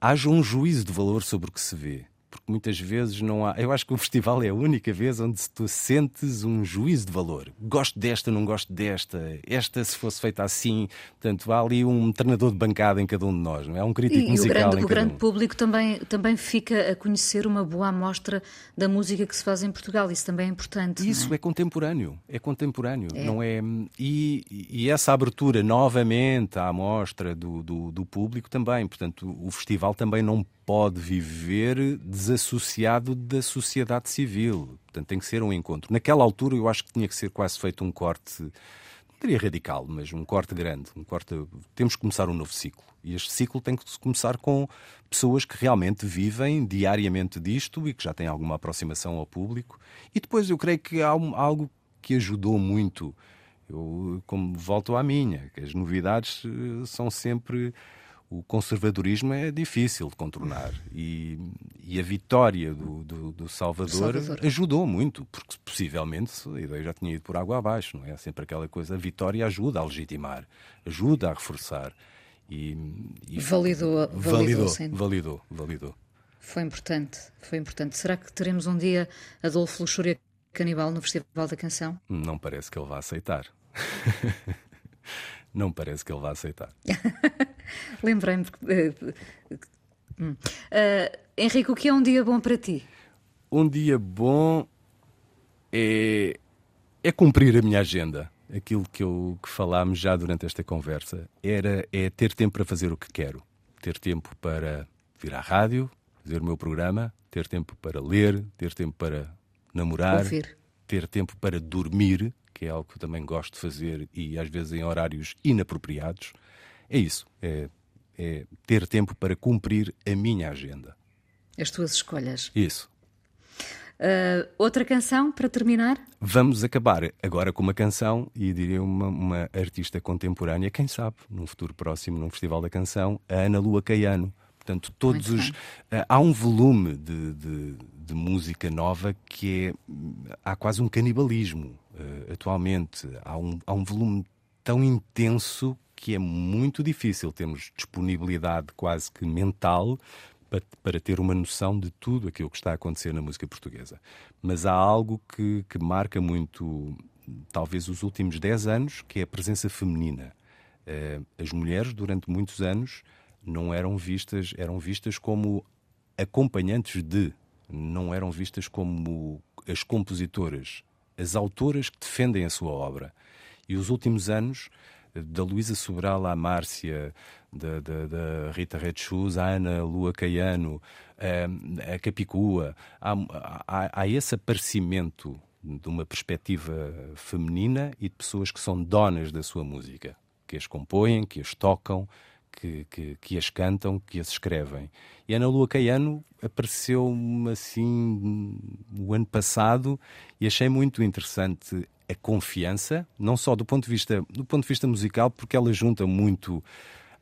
haja um juízo de valor sobre o que se vê. Porque muitas vezes não há... Eu acho que o festival é a única vez onde tu sentes um juízo de valor. Gosto desta, não gosto desta. Esta, se fosse feita assim... Portanto, há ali um treinador de bancada em cada um de nós. Não é? Há um crítico e musical o grande, em o cada um. E o grande público também, também fica a conhecer uma boa amostra da música que se faz em Portugal. Isso também é importante. Isso, não é? é contemporâneo. É contemporâneo. É. Não é... E, e essa abertura, novamente, à amostra do, do, do público também. Portanto, o festival também não pode viver desassociado da sociedade civil. Portanto, tem que ser um encontro. Naquela altura, eu acho que tinha que ser quase feito um corte, não diria radical, mas um corte grande. Um corte... Temos que começar um novo ciclo. E este ciclo tem que começar com pessoas que realmente vivem diariamente disto e que já têm alguma aproximação ao público. E depois eu creio que há algo que ajudou muito. Eu, como volto à minha, que as novidades são sempre... O conservadorismo é difícil de contornar e, e a vitória do, do, do Salvador, Salvador ajudou muito, porque possivelmente a ideia já tinha ido por água abaixo, não é? Sempre aquela coisa, a vitória ajuda a legitimar, ajuda a reforçar e, e validou, validou, validou, validou, validou. Foi importante, foi importante. Será que teremos um dia Adolfo Luxúria Canibal no Festival da Canção? Não parece que ele vá aceitar. Não parece que ele vá aceitar. Lembrei-me. Uh, uh, Henrique, o que é um dia bom para ti? Um dia bom é, é cumprir a minha agenda. Aquilo que, eu, que falámos já durante esta conversa. Era, é ter tempo para fazer o que quero. Ter tempo para vir à rádio, fazer o meu programa. Ter tempo para ler, ter tempo para namorar. Ouvir. Ter tempo para dormir, que é algo que eu também gosto de fazer e às vezes em horários inapropriados. É isso, é, é ter tempo para cumprir a minha agenda. As tuas escolhas. Isso. Uh, outra canção para terminar? Vamos acabar agora com uma canção e diria uma, uma artista contemporânea, quem sabe, num futuro próximo, num Festival da Canção, a Ana Lua Caiano. Portanto, todos os, uh, há um volume de, de, de música nova que é... Há quase um canibalismo uh, atualmente. Há um, há um volume tão intenso que é muito difícil termos disponibilidade quase que mental para, para ter uma noção de tudo aquilo que está a acontecer na música portuguesa. Mas há algo que, que marca muito, talvez, os últimos dez anos, que é a presença feminina. Uh, as mulheres, durante muitos anos... não eram vistas, eram vistas como acompanhantes de, não eram vistas como as compositoras, as autoras que defendem a sua obra. E os últimos anos, da Luísa Sobral à Márcia, da, da, da Rita Red Shoes, à Ana Lua Caiano, a, a Capicua, há, há, há esse aparecimento de uma perspectiva feminina e de pessoas que são donas da sua música, que as compõem, que as tocam, Que, que, que as cantam, que as escrevem. E Ana Lua Caiano apareceu-me assim o ano passado e achei muito interessante a confiança, não só do ponto de vista, do ponto de vista musical, porque ela junta muito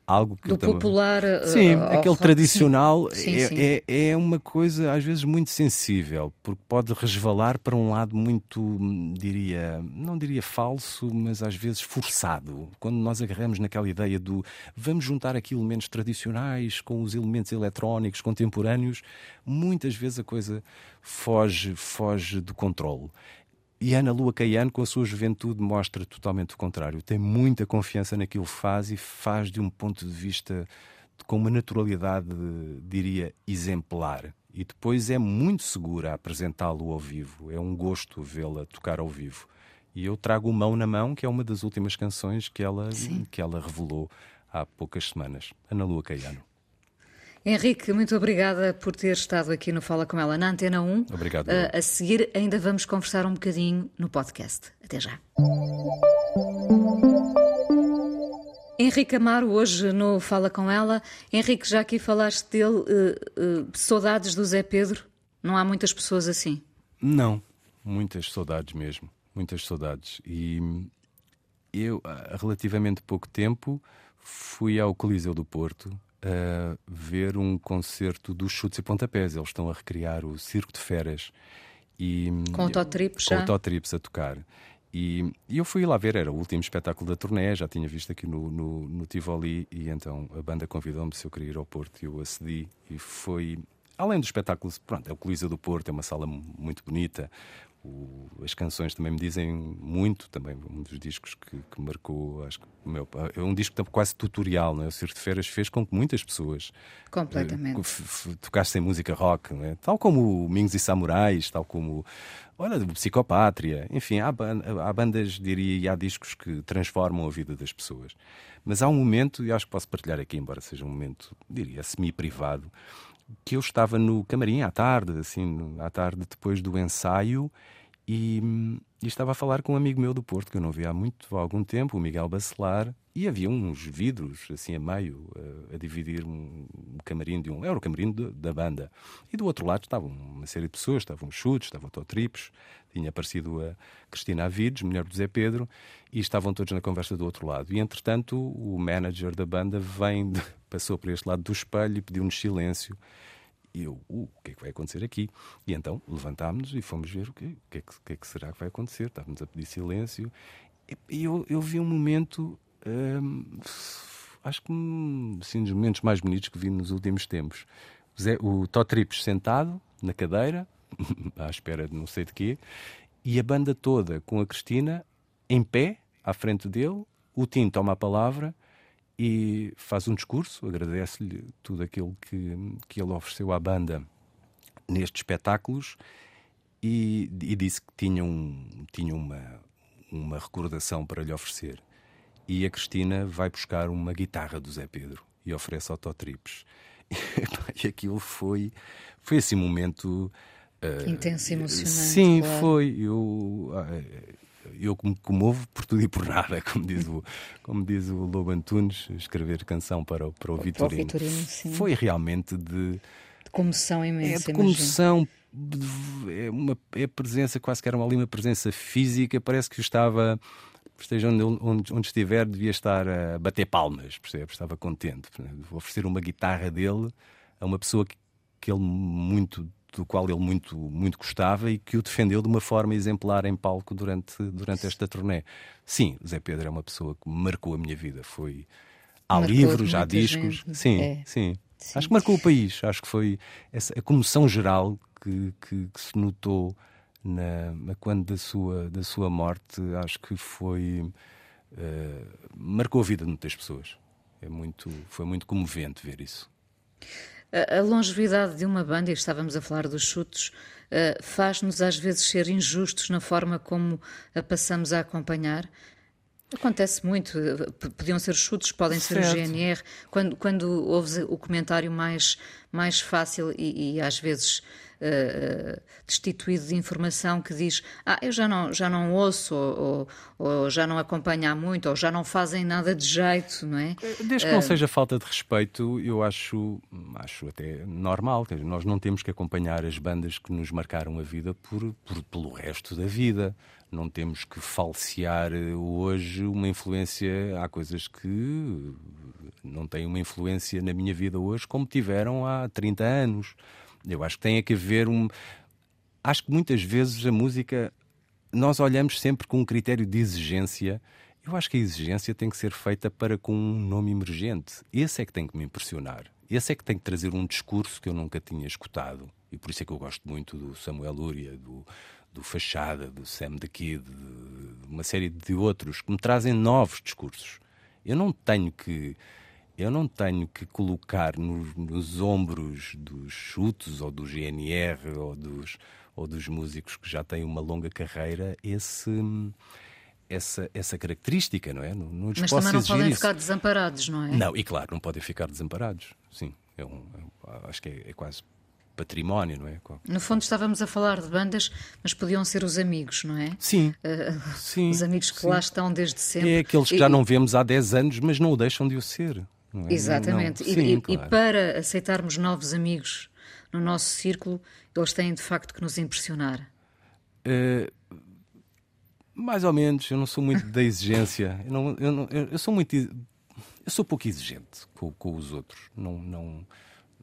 algo que... Do tava... popular... Sim, uh, aquele rock tradicional, sim. É, sim, sim. É, é uma coisa às vezes muito sensível, porque pode resvalar para um lado muito, diria, não diria falso, mas às vezes forçado. Quando nós agarramos naquela ideia do vamos juntar aqui elementos tradicionais com os elementos eletrónicos contemporâneos, muitas vezes a coisa foge, foge do controle. E Ana Lua Caiano, com a sua juventude, mostra totalmente o contrário. Tem muita confiança naquilo que faz e faz de um ponto de vista com uma naturalidade, diria, exemplar. E depois é muito segura a apresentá-lo ao vivo. É um gosto vê-la tocar ao vivo. E eu trago o Mão na Mão, que é uma das últimas canções que ela, que ela revelou há poucas semanas. Ana Lua Caiano. Henrique, muito obrigada por ter estado aqui no Fala Com Ela na Antena um. Obrigado. A, a seguir ainda vamos conversar um bocadinho no podcast. Até já. Henrique Amaro, hoje no Fala Com Ela. Henrique, já aqui falaste dele, uh, uh, saudades do Zé Pedro? Não há muitas pessoas assim? Não, muitas saudades mesmo, muitas saudades. E eu, há relativamente pouco tempo, fui ao Coliseu do Porto a ver um concerto dos Xutos e Pontapés. Eles estão a recriar o Circo de Feras. E, com o Tó Trips já? Com o Tó Trips a tocar. E, e eu fui lá ver, era o último espetáculo da turnê, já tinha visto aqui no, no, no Tivoli, e então a banda convidou-me se eu queria ir ao Porto e eu acedi. E foi, além do espetáculo, pronto, é o Coliseu do Porto, é uma sala muito bonita, o, as canções também me dizem muito, também um dos discos que, que marcou, acho que meu, é um disco quase tutorial, não é? O Circo de Feras fez com que muitas pessoas completamente. F- f- tocassem música rock, não é? Tal como o Mingos e Samurais, tal como... Olha, do Psicopátria, enfim, há, há bandas, diria, e há discos que transformam a vida das pessoas. Mas há um momento, e acho que posso partilhar aqui, embora seja um momento, diria, semi-privado, que eu estava no camarim à tarde, assim, à tarde depois do ensaio, e, e estava a falar com um amigo meu do Porto, que eu não via há muito, há algum tempo, o Miguel Bacelar, e havia uns vidros, assim, a meio, a, a dividir um camarim de um... Era o camarim de, da banda. E do outro lado estavam uma série de pessoas, estavam Xutos, estavam Tó Trips, tinha aparecido a Cristina Avides, mulher do Zé Pedro, e estavam todos na conversa do outro lado. E, entretanto, o manager da banda vem, de, passou por este lado do espelho e pediu-nos silêncio. E eu, uh, o que é que vai acontecer aqui? E então levantámos-nos e fomos ver o que, o que, é, que, o que é que será que vai acontecer. Estávamos a pedir silêncio. E eu, eu vi um momento... Hum, acho que um assim, dos momentos mais bonitos que vi nos últimos tempos. Zé, o Tó Trips sentado na cadeira, à espera de não sei de quê, e a banda toda com a Cristina em pé, à frente dele. O Tim toma a palavra e faz um discurso, agradece-lhe tudo aquilo que, que ele ofereceu à banda nestes espetáculos e, e disse que tinha, um, tinha uma, uma recordação para lhe oferecer. E a Cristina vai buscar uma guitarra do Zé Pedro e oferece ao Tó Trips. E aquilo foi, foi assim um momento... Uh, intenso e emocionante. Sim, claro. Foi. Eu, eu me comovo por tudo e por nada, como diz o, como diz o Lobo Antunes, escrever canção para, para o Vitorino. Para o Vitorino, sim. Foi realmente de... De comoção imensa. É, de comoção. É, uma, é presença, quase que era ali uma presença física. Parece que estava... Esteja onde, onde, onde estiver, devia estar a bater palmas, percebe? Estava contente. Vou oferecer uma guitarra dele a uma pessoa que, que ele muito, do qual ele muito, muito gostava e que o defendeu de uma forma exemplar em palco durante, durante esta turnê. Sim, Zé Pedro é uma pessoa que marcou a minha vida. Foi há marcou livros, há discos. Sim, é. sim, sim. Acho que marcou o país. Acho que foi essa, a comoção geral que, que, que se notou. Na, quando da sua, da sua morte, acho que foi uh, marcou a vida de muitas pessoas. É muito, foi muito comovente ver isso. A, a longevidade de uma banda, e estávamos a falar dos Xutos, uh, faz-nos às vezes ser injustos na forma como a passamos a acompanhar. Acontece muito, podiam ser Xutos, podem certo. Ser o G N R. Quando, quando ouves o comentário mais, mais fácil e, e às vezes uh, destituído de informação que diz ah, eu já não, já não ouço, ou, ou, ou já não acompanho há muito, ou já não fazem nada de jeito, não é? Desde que uh, não seja falta de respeito, eu acho, acho até normal. Quer dizer, nós não temos que acompanhar as bandas que nos marcaram a vida por, por, pelo resto da vida. Não temos que falsear hoje uma influência. Há coisas que não têm uma influência na minha vida hoje como tiveram há trinta anos. Eu acho que tem que haver um... Acho que muitas vezes a música... Nós olhamos sempre com um critério de exigência. Eu acho que a exigência tem que ser feita para com um nome emergente. Esse é que tem que me impressionar. Esse é que tem que trazer um discurso que eu nunca tinha escutado. E por isso é que eu gosto muito do Samuel Luria, do... do Fachada, do Sam the Kid, de uma série de outros que me trazem novos discursos. Eu não tenho que, eu não tenho que colocar nos, nos ombros dos Xutos ou do G N R ou dos, ou dos músicos que já têm uma longa carreira esse... Essa, essa característica, não é? Não, não mas também não podem isso. ficar desamparados, não é? Não, e claro, não podem ficar desamparados, sim. é um, é, acho que é, é quase património, não é? No fundo estávamos a falar de bandas, mas podiam ser os amigos, não é? Sim. Uh, sim os amigos que sim. lá estão desde sempre. É aqueles que e... já não vemos há dez anos, mas não o deixam de o ser. Não é? Exatamente. Não, não. Sim, e, claro. E para aceitarmos novos amigos no nosso círculo, eles têm de facto que nos impressionar. Uh, mais ou menos, eu não sou muito da exigência. Eu, não, eu, não, eu sou muito... Eu sou pouco exigente com, com os outros. Não... não,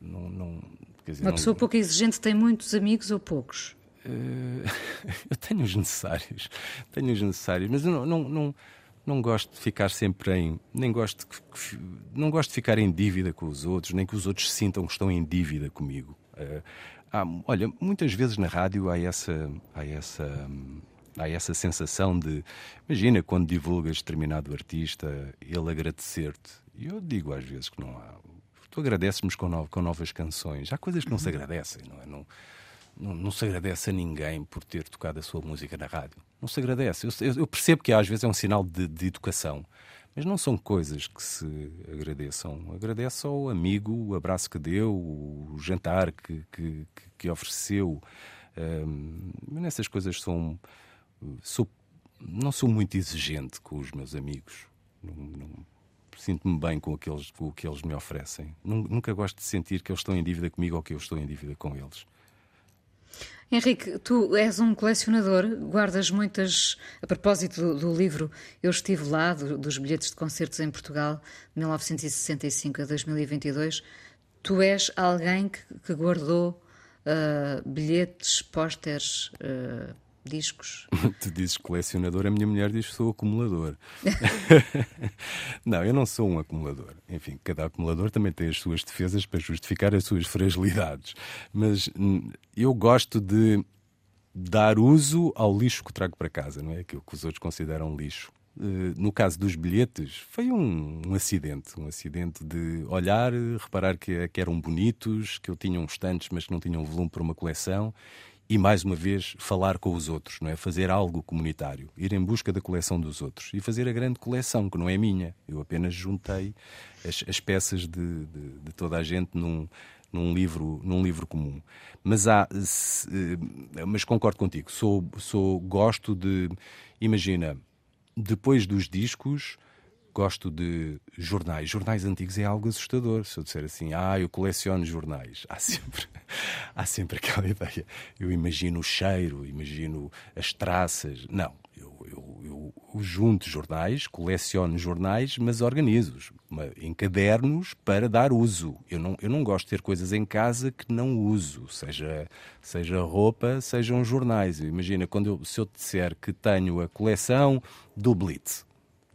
não, não... Quer dizer, uma pessoa não... pouco exigente tem muitos amigos ou poucos? Uh, eu tenho os necessários, tenho os necessários, mas eu não, não, não, não gosto de ficar sempre em. Nem gosto de, não gosto de ficar em dívida com os outros, nem que os outros sintam que estão em dívida comigo. Uh, há, olha, muitas vezes na rádio há essa, há, essa, há essa sensação de. Imagina quando divulgas determinado artista, ele agradecer-te. E eu digo às vezes que não há. Tu agradeces-nos com, no, com novas canções. Há coisas que não se agradecem, não é? Não, não, não se agradece a ninguém por ter tocado a sua música na rádio. Não se agradece. Eu, eu, eu percebo que às vezes é um sinal de, de educação, mas não são coisas que se agradeçam. Agradece ao amigo o abraço que deu, o jantar que, que, que ofereceu. Hum, nessas coisas são, sou, não sou muito exigente com os meus amigos. Não, não, sinto-me bem com, aqueles, com o que eles me oferecem. Nunca gosto de sentir que eles estão em dívida comigo ou que eu estou em dívida com eles. Henrique, tu és um colecionador, guardas muitas... A propósito do, do livro, eu estive lá, do, dos bilhetes de concertos em Portugal, de mil novecentos e sessenta e cinco a dois mil e vinte e dois. Tu és alguém que, que guardou uh, bilhetes, pósteres... Uh, discos. Tu dizes colecionador, a minha mulher diz que sou acumulador. Não, eu não sou um acumulador. Enfim, cada acumulador também tem as suas defesas para justificar as suas fragilidades. Mas eu gosto de dar uso ao lixo que trago para casa, não é? Aquilo que os outros consideram lixo. No caso dos bilhetes, foi um, um acidente. Um acidente de olhar, reparar que, que eram bonitos, que eu tinha uns tantos, mas que não tinham volume para uma coleção. E, mais uma vez, falar com os outros, não é? Fazer algo comunitário, ir em busca da coleção dos outros e fazer a grande coleção, que não é minha. Eu apenas juntei as, as peças de, de, de toda a gente num, num, livro, num livro comum. Mas, há, se, mas concordo contigo, sou, sou, gosto de... Imagina, depois dos discos... Gosto de jornais. Jornais antigos é algo assustador. Se eu disser assim, ah, eu coleciono jornais, há sempre, há sempre aquela ideia. Eu imagino o cheiro, imagino as traças. Não, eu, eu, eu junto jornais, coleciono jornais, mas organizo-os em cadernos para dar uso. Eu não, eu não gosto de ter coisas em casa que não uso, seja, seja roupa, sejam jornais. Imagina, quando eu, se eu te disser que tenho a coleção do Blitz,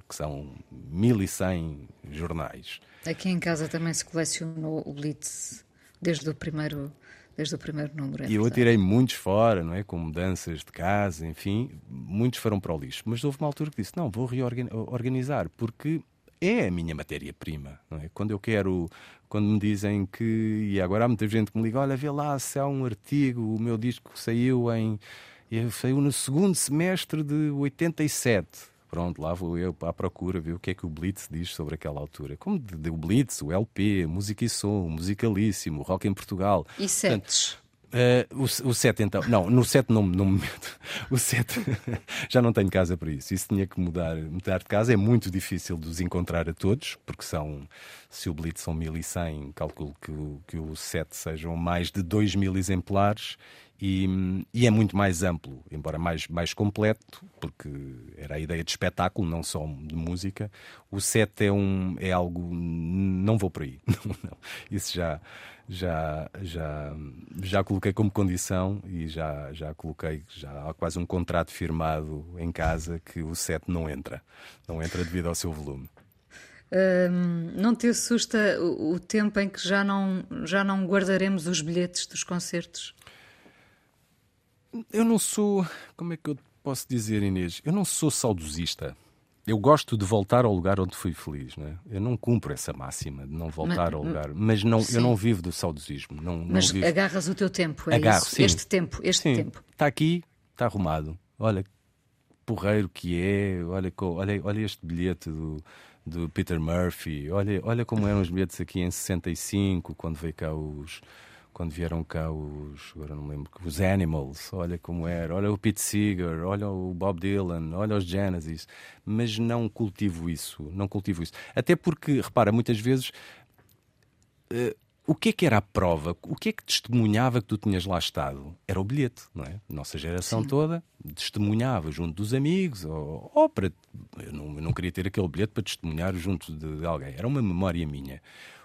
que são mil e cem jornais. Aqui em casa também se colecionou o Blitz desde o primeiro, desde o primeiro número. É e eu atirei muitos fora, não é? Com mudanças de casa, enfim, muitos foram para o lixo. Mas houve uma altura que disse, não, vou reorganizar, porque é a minha matéria-prima, não é? Quando eu quero, quando me dizem que, e agora há muita gente que me liga, olha, vê lá se há um artigo, o meu disco saiu em, saiu no segundo semestre de oitenta e sete. Pronto, lá vou eu à procura ver o que é que o Blitz diz sobre aquela altura. Como de, de, o Blitz, o L P, a Música e Som, o Musicalíssimo, o Rock em Portugal. E setes? Uh, o, o set então, não, no set não, não me meto. O set já não tenho casa para isso. Isso tinha que mudar, mudar de casa. É muito difícil de os encontrar a todos, porque são, se o Blitz são mil e cem, calculo que, que o set sejam mais de dois mil exemplares. E, e é muito mais amplo, embora mais, mais completo, porque era a ideia de espetáculo, não só de música. O set é, um, é algo... Não vou por aí. Não, não. Isso já, já, já, já coloquei como condição e já, já coloquei... Já há quase um contrato firmado em casa que o set não entra. Não entra devido ao seu volume. Hum, não te assusta o, o tempo em que já não, já não guardaremos os bilhetes dos concertos? Eu não sou, como é que eu posso dizer, Inês? Eu não sou saudosista. Eu gosto de voltar ao lugar onde fui feliz, né? Eu não cumpro essa máxima de não voltar mas, ao lugar, mas não, eu não vivo do saudosismo. Não, mas não vivo... agarras o teu tempo, é Agarro, isso? Sim. Este tempo, este sim. tempo. Está aqui, está arrumado. Olha que porreiro que é, olha, olha, olha este bilhete do, do Peter Murphy. Olha, olha como eram os bilhetes aqui em sessenta e cinco, quando veio cá os... Quando vieram cá os, agora não me lembro, os Animals, olha como era, olha o Pete Seeger, olha o Bob Dylan, olha os Genesis, mas não cultivo isso, não cultivo isso. Até porque, repara, muitas vezes, uh, o que é que era a prova? O que é que testemunhava que tu tinhas lá estado? Era o bilhete, não é? Nossa geração Sim. toda testemunhava junto dos amigos, ou, ou para... Eu não, eu não queria ter aquele bilhete para testemunhar junto de alguém, era uma memória minha.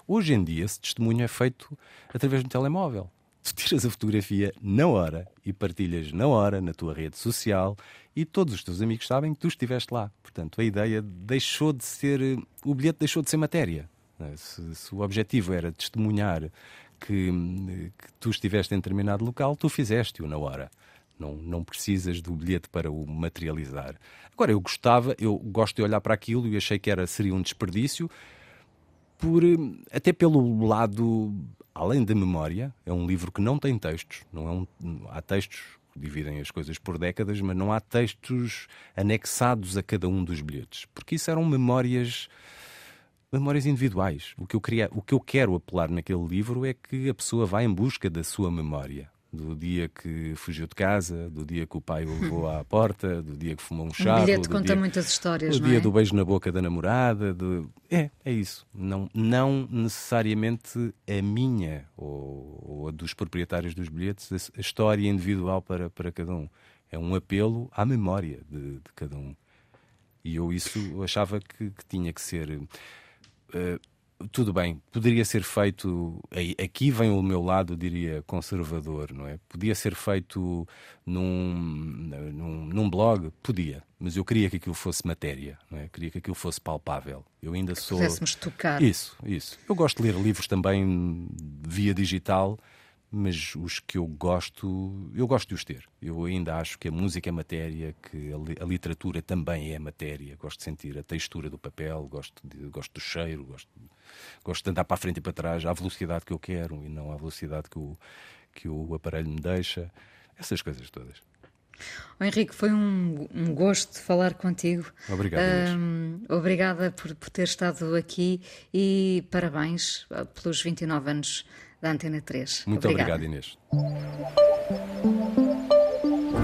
Hoje em dia, esse testemunho é feito através de um telemóvel. Tu tiras a fotografia na hora e partilhas na hora na tua rede social e todos os teus amigos sabem que tu estiveste lá. Portanto, a ideia deixou de ser... O bilhete deixou de ser matéria. Se, se o objetivo era testemunhar que, que tu estiveste em determinado local, tu fizeste-o na hora. Não, não precisas do bilhete para o materializar. Agora, eu gostava, eu gosto de olhar para aquilo e achei que era, seria um desperdício. Por, até pelo lado, além da memória, é um livro que não tem textos. Não é um, há textos que dividem as coisas por décadas, mas não há textos anexados a cada um dos bilhetes. Porque isso eram memórias, memórias individuais. O que, eu queria, o que eu quero apelar naquele livro é que a pessoa vá em busca da sua memória. Do dia que fugiu de casa, do dia que o pai o levou à porta, do dia que fumou um chá. O bilhete conta muitas histórias, não é? Do dia do beijo na boca da namorada. Do... É, é isso. Não, não necessariamente a minha ou, ou a dos proprietários dos bilhetes, a história individual para, para cada um. É um apelo à memória de, de cada um. E eu isso eu achava que, que tinha que ser... Uh, Tudo bem, poderia ser feito, aqui vem o meu lado, diria, conservador, não é? Podia ser feito num, num, num blog, podia, mas eu queria que aquilo fosse matéria, não é? Queria que aquilo fosse palpável. Eu ainda sou... Pudéssemos tocar. Isso, isso. Eu gosto de ler livros também via digital, mas os que eu gosto, eu gosto de os ter. Eu ainda acho que a música é matéria, que a literatura também é matéria. Gosto de sentir a textura do papel, gosto, de, gosto do cheiro, gosto, gosto de andar para a frente e para trás, à velocidade que eu quero e não à velocidade que o, que o aparelho me deixa. Essas coisas todas. Oh, Henrique, foi um, um gosto falar contigo. Obrigado, um, obrigada por, por ter estado aqui e parabéns pelos vinte e nove anos da Antena três. Muito obrigado, Inês. A